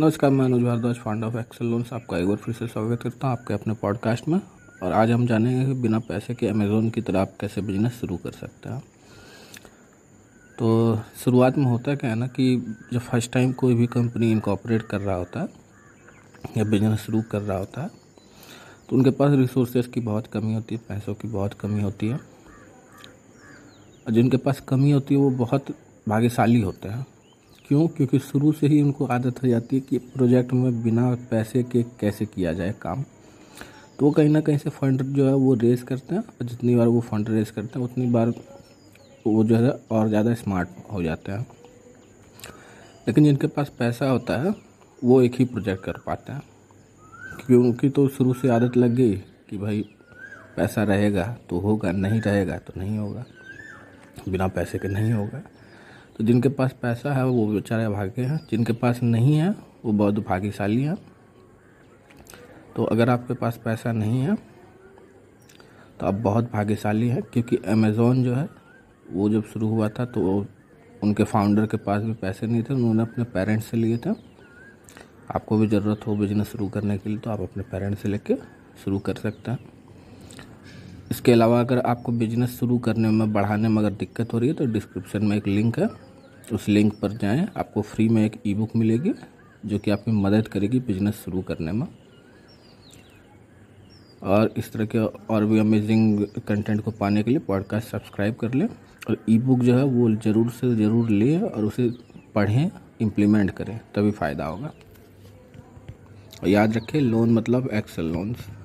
नमस्कार, मैं Anuj Bhardwaj, founder of Excel loans, आपका एक बार फिर से स्वागत करता हूँ आपके अपने पॉडकास्ट में। और आज हम जानेंगे कि बिना पैसे के अमेज़ॉन की तरह आप कैसे बिजनेस शुरू कर सकते हैं। तो शुरुआत में होता है क्या है ना कि जब फर्स्ट टाइम कोई भी कंपनी इनकॉर्पोरेट कर रहा होता है या बिजनेस शुरू कर रहा होता है तो उनके पास रिसोर्सेज की बहुत कमी होती है, पैसों की बहुत कमी होती है। और जिनके पास कमी होती है वो बहुत भाग्यशाली होते हैं। क्यों? क्योंकि शुरू से ही उनको आदत हो जाती है कि प्रोजेक्ट में बिना पैसे के कैसे किया जाए काम। तो वो कहीं ना कहीं से फंड जो है वो रेज़ करते हैं, और जितनी बार वो फंड रेज़ करते हैं उतनी बार वो जो है और ज़्यादा स्मार्ट हो जाते हैं। लेकिन जिनके पास पैसा होता है वो एक ही प्रोजेक्ट कर पाते हैं, क्योंकि उनकी तो शुरू से आदत लग गई कि भाई पैसा रहेगा तो होगा, नहीं रहेगा तो नहीं होगा, बिना पैसे के नहीं होगा। तो जिनके पास पैसा है वो बेचारे भाग्य हैं, जिनके पास नहीं है वो बहुत भाग्यशाली हैं। तो अगर आपके पास पैसा नहीं है तो आप बहुत भाग्यशाली हैं, क्योंकि अमेज़ॉन जो है वो जब शुरू हुआ था तो उनके फाउंडर के पास भी पैसे नहीं थे, उन्होंने अपने पेरेंट्स से लिए थे। आपको भी ज़रूरत हो बिजनेस शुरू करने के लिए तो आप अपने पेरेंट्स से लेके शुरू कर सकते हैं। इसके अलावा अगर आपको बिजनेस शुरू करने में, बढ़ाने में अगर दिक्कत हो रही है तो डिस्क्रिप्शन में एक लिंक है, उस लिंक पर जाएं, आपको फ्री में एक ई-बुक मिलेगी जो कि आपकी मदद करेगी बिजनेस शुरू करने में। और इस तरह के और भी अमेजिंग कंटेंट को पाने के लिए पॉडकास्ट सब्सक्राइब कर लें, और ई-बुक जो है वो ज़रूर से ज़रूर लें और उसे पढ़ें, इम्प्लीमेंट करें, तभी फ़ायदा होगा। और याद रखें, लोन मतलब एक्सेल लोन्स।